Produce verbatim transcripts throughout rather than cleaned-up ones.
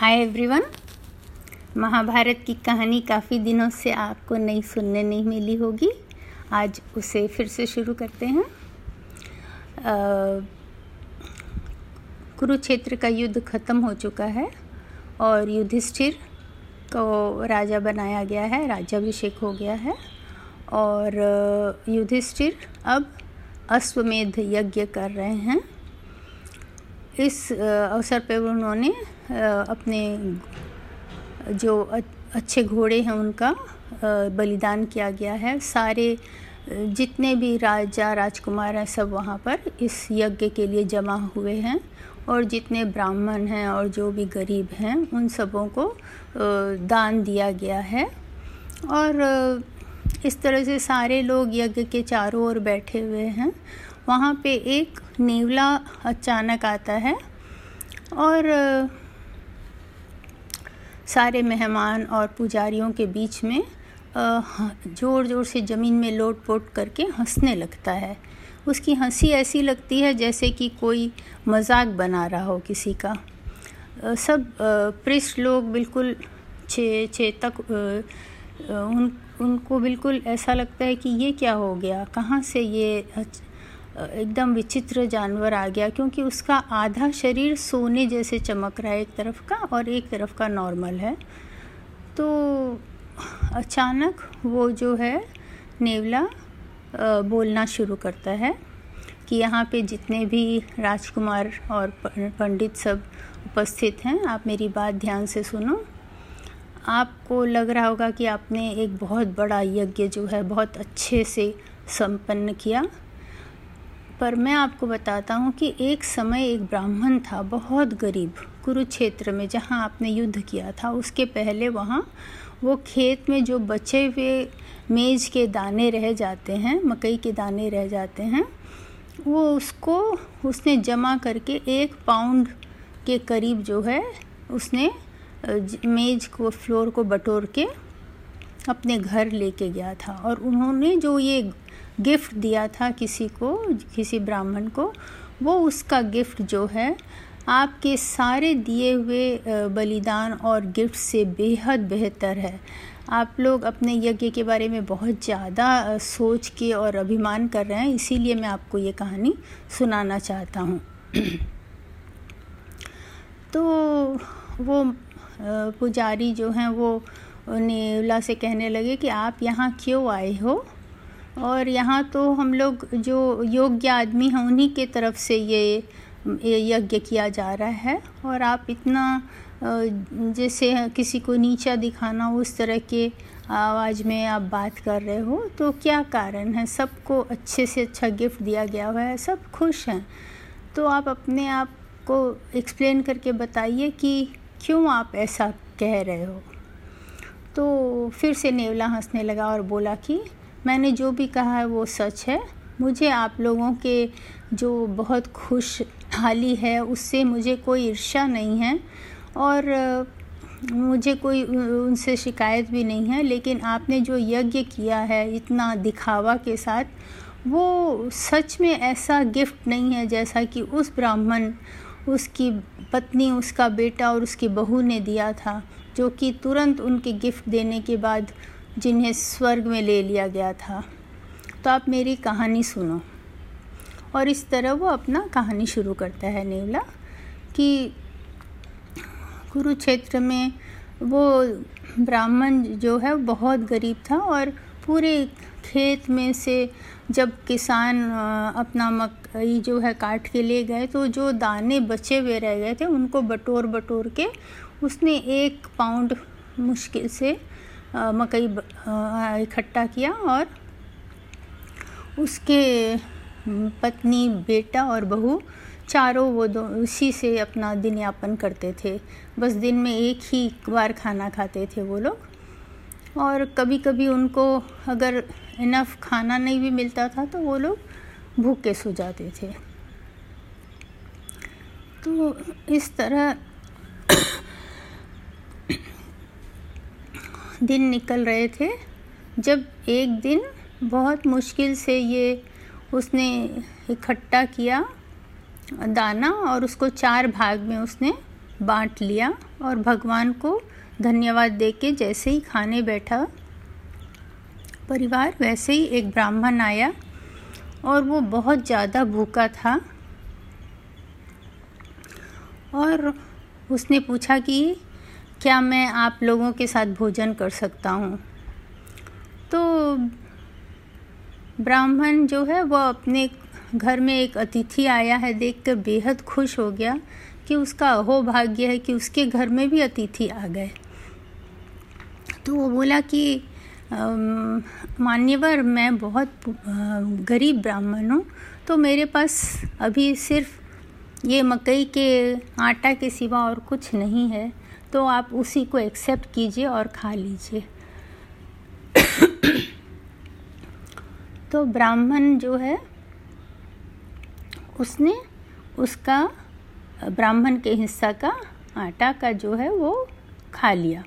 Hi everyone, Mahabharat की कहानी काफ़ी दिनों से आपको नई सुनने नहीं मिली होगी। आज उसे फिर से शुरू करते हैं। कुरुक्षेत्र का युद्ध ख़त्म हो चुका है और युधिष्ठिर को राजा बनाया गया है, राज्याभिषेक हो गया है और युधिष्ठिर अब अश्वमेध यज्ञ कर रहे हैं। इस अवसर पर उन्होंने अपने जो अच्छे घोड़े हैं उनका बलिदान किया गया है। सारे जितने भी राजा राजकुमार हैं सब वहाँ पर इस यज्ञ के लिए जमा हुए हैं और जितने ब्राह्मण हैं और जो भी गरीब हैं उन सबों को दान दिया गया है। और इस तरह से सारे लोग यज्ञ के चारों ओर बैठे हुए हैं। वहाँ पे एक नेवला अचानक आता है और सारे मेहमान और पुजारियों के बीच में ज़ोर ज़ोर से ज़मीन में लोट पोट करके हंसने लगता है। उसकी हंसी ऐसी लगती है जैसे कि कोई मजाक बना रहा हो किसी का। सब पृष्ठ लोग बिल्कुल छे छे तक उन उनको बिल्कुल ऐसा लगता है कि ये क्या हो गया, कहाँ से ये एकदम विचित्र जानवर आ गया, क्योंकि उसका आधा शरीर सोने जैसे चमक रहा है एक तरफ का और एक तरफ का नॉर्मल है। तो अचानक वो जो है नेवला बोलना शुरू करता है कि यहाँ पे जितने भी राजकुमार और पंडित सब उपस्थित हैं, आप मेरी बात ध्यान से सुनो। आपको लग रहा होगा कि आपने एक बहुत बड़ा यज्ञ जो है बहुत अच्छे से संपन्न किया, पर मैं आपको बताता हूँ कि एक समय एक ब्राह्मण था बहुत गरीब, कुरुक्षेत्र में जहाँ आपने युद्ध किया था उसके पहले वहाँ वो खेत में जो बचे हुए मेज के दाने रह जाते हैं, मकई के दाने रह जाते हैं, वो उसको उसने जमा करके एक पाउंड के करीब जो है उसने मेज को फ्लोर को बटोर के अपने घर लेके गया था। और उन्होंने जो ये गिफ्ट दिया था किसी को, किसी ब्राह्मण को, वो उसका गिफ्ट जो है आपके सारे दिए हुए बलिदान और गिफ्ट से बेहद बेहतर है। आप लोग अपने यज्ञ के बारे में बहुत ज़्यादा सोच के और अभिमान कर रहे हैं, इसीलिए मैं आपको ये कहानी सुनाना चाहता हूँ। तो वो पुजारी जो हैं वो नेवला से कहने लगे कि आप यहाँ क्यों आए हो, और यहाँ तो हम लोग जो योग्य आदमी हैं उन्हीं के तरफ से ये यज्ञ किया जा रहा है, और आप इतना जैसे किसी को नीचा दिखाना उस तरह के आवाज़ में आप बात कर रहे हो, तो क्या कारण है? सबको अच्छे से अच्छा गिफ्ट दिया गया हुआ है, सब खुश हैं, तो आप अपने आप को एक्सप्लेन करके बताइए कि क्यों आप ऐसा कह रहे हो। तो फिर से नेवला हंसने लगा और बोला कि मैंने जो भी कहा है वो सच है। मुझे आप लोगों के जो बहुत खुशहाली है उससे मुझे कोई ईर्ष्या नहीं है और मुझे कोई उनसे शिकायत भी नहीं है, लेकिन आपने जो यज्ञ किया है इतना दिखावा के साथ, वो सच में ऐसा गिफ्ट नहीं है जैसा कि उस ब्राह्मण, उसकी पत्नी, उसका बेटा और उसकी बहू ने दिया था, जो कि तुरंत उनके गिफ्ट देने के बाद जिन्हें स्वर्ग में ले लिया गया था। तो आप मेरी कहानी सुनो। और इस तरह वो अपना कहानी शुरू करता है नेवला कि कुरुक्षेत्र में वो ब्राह्मण जो है बहुत गरीब था और पूरे खेत में से जब किसान अपना मकई जो है काट के ले गए तो जो दाने बचे हुए रह गए थे उनको बटोर बटोर के उसने एक पाउंड मुश्किल से मकई इकट्ठा किया और उसके पत्नी, बेटा और बहू चारों वो दो उसी से अपना दिन यापन करते थे। बस दिन में एक ही बार खाना खाते थे वो लोग, और कभी कभी उनको अगर इनफ खाना नहीं भी मिलता था तो वो लोग भूखे सो जाते थे। तो इस तरह दिन निकल रहे थे, जब एक दिन बहुत मुश्किल से ये उसने इकट्ठा किया दाना और उसको चार भाग में उसने बांट लिया और भगवान को धन्यवाद देके जैसे ही खाने बैठा परिवार, वैसे ही एक ब्राह्मण आया और वो बहुत ज़्यादा भूखा था और उसने पूछा कि क्या मैं आप लोगों के साथ भोजन कर सकता हूँ। तो ब्राह्मण जो है वह अपने घर में एक अतिथि आया है देखकर बेहद खुश हो गया कि उसका अहो भाग्य है कि उसके घर में भी अतिथि आ गए। तो वो बोला कि मान्यवर, मैं बहुत गरीब ब्राह्मण हूँ, तो मेरे पास अभी सिर्फ ये मकई के आटा के सिवा और कुछ नहीं है, तो आप उसी को एक्सेप्ट कीजिए और खा लीजिए। तो ब्राह्मण जो है उसने उसका ब्राह्मण के हिस्सा का आटा का जो है वो खा लिया।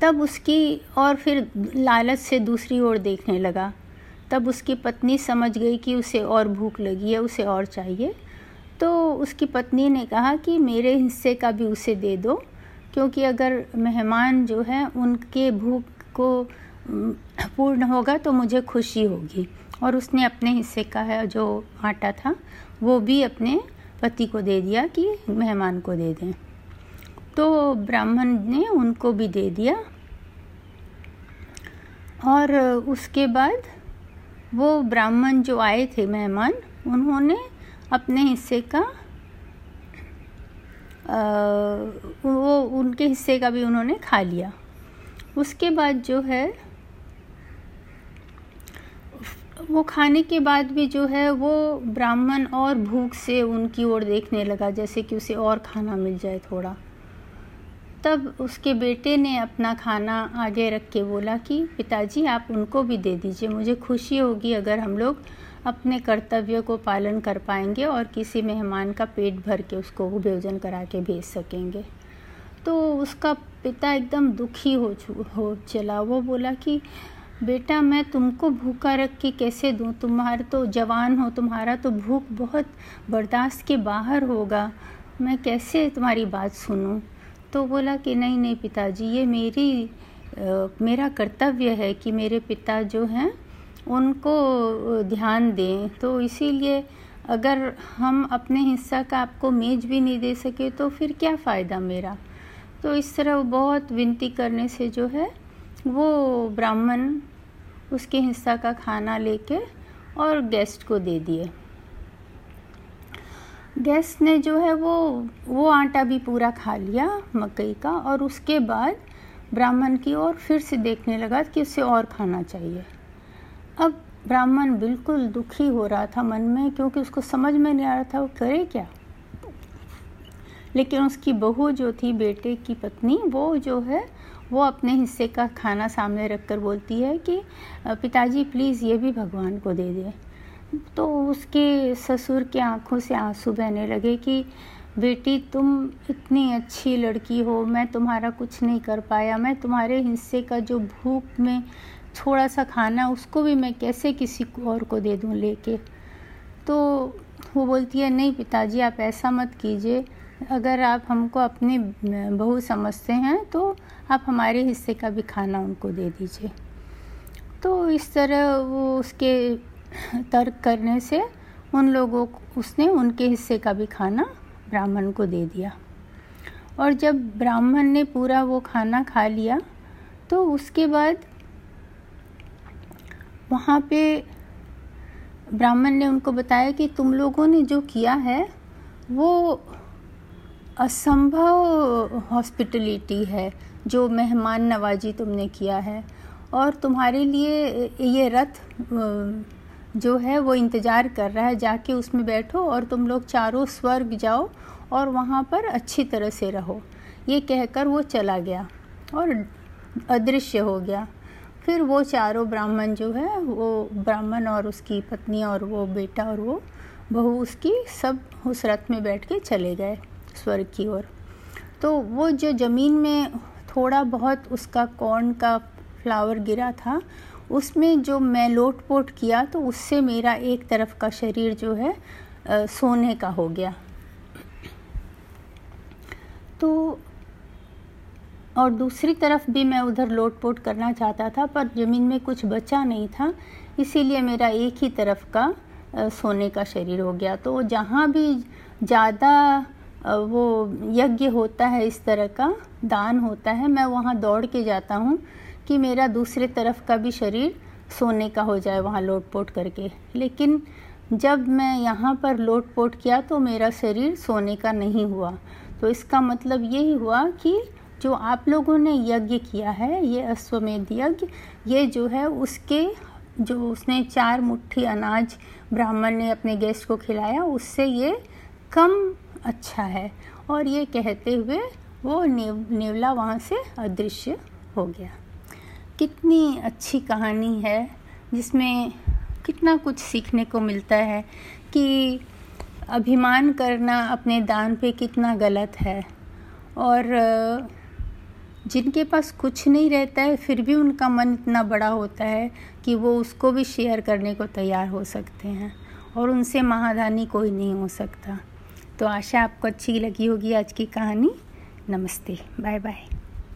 तब उसकी और फिर लालच से दूसरी ओर देखने लगा। तब उसकी पत्नी समझ गई कि उसे और भूख लगी है, उसे और चाहिए। तो उसकी पत्नी ने कहा कि मेरे हिस्से का भी उसे दे दो, क्योंकि अगर मेहमान जो है उनके भूख को पूर्ण होगा तो मुझे खुशी होगी। और उसने अपने हिस्से का है जो आटा था वो भी अपने पति को दे दिया कि मेहमान को दे दें। तो ब्राह्मण ने उनको भी दे दिया और उसके बाद वो ब्राह्मण जो आए थे मेहमान, उन्होंने अपने हिस्से का आ, वो उनके हिस्से का भी उन्होंने खा लिया। उसके बाद जो है वो खाने के बाद भी जो है वो ब्राह्मण और भूख से उनकी ओर देखने लगा, जैसे कि उसे और खाना मिल जाए थोड़ा। तब उसके बेटे ने अपना खाना आगे रख के बोला कि पिताजी, आप उनको भी दे दीजिए, मुझे खुशी होगी अगर हम लोग अपने कर्तव्य को पालन कर पाएंगे और किसी मेहमान का पेट भर के उसको भोजन करा के भेज सकेंगे। तो उसका पिता एकदम दुखी हो हो चला। वो बोला कि बेटा, मैं तुमको भूखा रख के कैसे दूँ, तुम्हारे तो जवान हो, तुम्हारा तो भूख बहुत बर्दाश्त के बाहर होगा, मैं कैसे तुम्हारी बात सुनूं। तो बोला कि नहीं नहीं पिताजी, ये मेरी आ, मेरा कर्तव्य है कि मेरे पिता जो हैं उनको ध्यान दें, तो इसीलिए अगर हम अपने हिस्सा का आपको मेज भी नहीं दे सके तो फिर क्या फ़ायदा मेरा। तो इस तरह बहुत विनती करने से जो है वो ब्राह्मण उसके हिस्सा का खाना लेके और गेस्ट को दे दिए। गेस्ट ने जो है वो वो आटा भी पूरा खा लिया मकई का, और उसके बाद ब्राह्मण की ओर फिर से देखने लगा कि उसे और खाना चाहिए। अब ब्राह्मण बिल्कुल दुखी हो रहा था मन में, क्योंकि उसको समझ में नहीं आ रहा था वो करे क्या। लेकिन उसकी बहू जो थी, बेटे की पत्नी, वो जो है वो अपने हिस्से का खाना सामने रखकर बोलती है कि पिताजी प्लीज़ ये भी भगवान को दे दे। तो उसके ससुर के आंखों से आंसू बहने लगे कि बेटी, तुम इतनी अच्छी लड़की हो, मैं तुम्हारा कुछ नहीं कर पाया, मैं तुम्हारे हिस्से का जो भूख में थोड़ा सा खाना उसको भी मैं कैसे किसी को और को दे दूं लेके। तो वो बोलती है नहीं पिताजी, आप ऐसा मत कीजिए, अगर आप हमको अपने बहू समझते हैं तो आप हमारे हिस्से का भी खाना उनको दे दीजिए। तो इस तरह वो उसके तर्क करने से उन लोगों को उसने उनके हिस्से का भी खाना ब्राह्मण को दे दिया। और जब ब्राह्मण ने पूरा वो खाना खा लिया तो उसके बाद वहाँ पे ब्राह्मण ने उनको बताया कि तुम लोगों ने जो किया है वो असंभव हॉस्पिटलिटी है, जो मेहमान नवाजी तुमने किया है, और तुम्हारे लिए ये रथ जो है वो इंतज़ार कर रहा है, जाके उसमें बैठो और तुम लोग चारों स्वर्ग जाओ और वहाँ पर अच्छी तरह से रहो। ये कहकर वो चला गया और अदृश्य हो गया। फिर वो चारों ब्राह्मण जो है, वो ब्राह्मण और उसकी पत्नी और वो बेटा और वो बहू, उसकी सब उस रथ में बैठ के चले गए स्वर्ग की ओर। तो वो जो ज़मीन में थोड़ा बहुत उसका कॉर्न का फ्लावर गिरा था, उसमें जो मैं लोट पोट किया तो उससे मेरा एक तरफ का शरीर जो है आ, सोने का हो गया। तो और दूसरी तरफ भी मैं उधर लोटपोट करना चाहता था, पर ज़मीन में कुछ बचा नहीं था, इसीलिए मेरा एक ही तरफ का सोने का शरीर हो गया। तो जहाँ भी ज़्यादा वो यज्ञ होता है, इस तरह का दान होता है, मैं वहाँ दौड़ के जाता हूँ कि मेरा दूसरे तरफ का भी शरीर सोने का हो जाए वहाँ लोटपोट करके। लेकिन जब मैं यहाँ पर लोटपोट किया तो मेरा शरीर सोने का नहीं हुआ। तो इसका मतलब यही हुआ कि जो आप लोगों ने यज्ञ किया है, ये अश्वमेध यज्ञ, ये जो है उसके जो उसने चार मुट्ठी अनाज ब्राह्मण ने अपने गेस्ट को खिलाया, उससे ये कम अच्छा है। और ये कहते हुए वो नेव नेवला वहाँ से अदृश्य हो गया। कितनी अच्छी कहानी है जिसमें कितना कुछ सीखने को मिलता है कि अभिमान करना अपने दान पे कितना गलत है। और जिनके पास कुछ नहीं रहता है फिर भी उनका मन इतना बड़ा होता है कि वो उसको भी शेयर करने को तैयार हो सकते हैं, और उनसे महादानी कोई नहीं हो सकता। तो आशा आपको अच्छी लगी होगी आज की कहानी। नमस्ते, बाय बाय।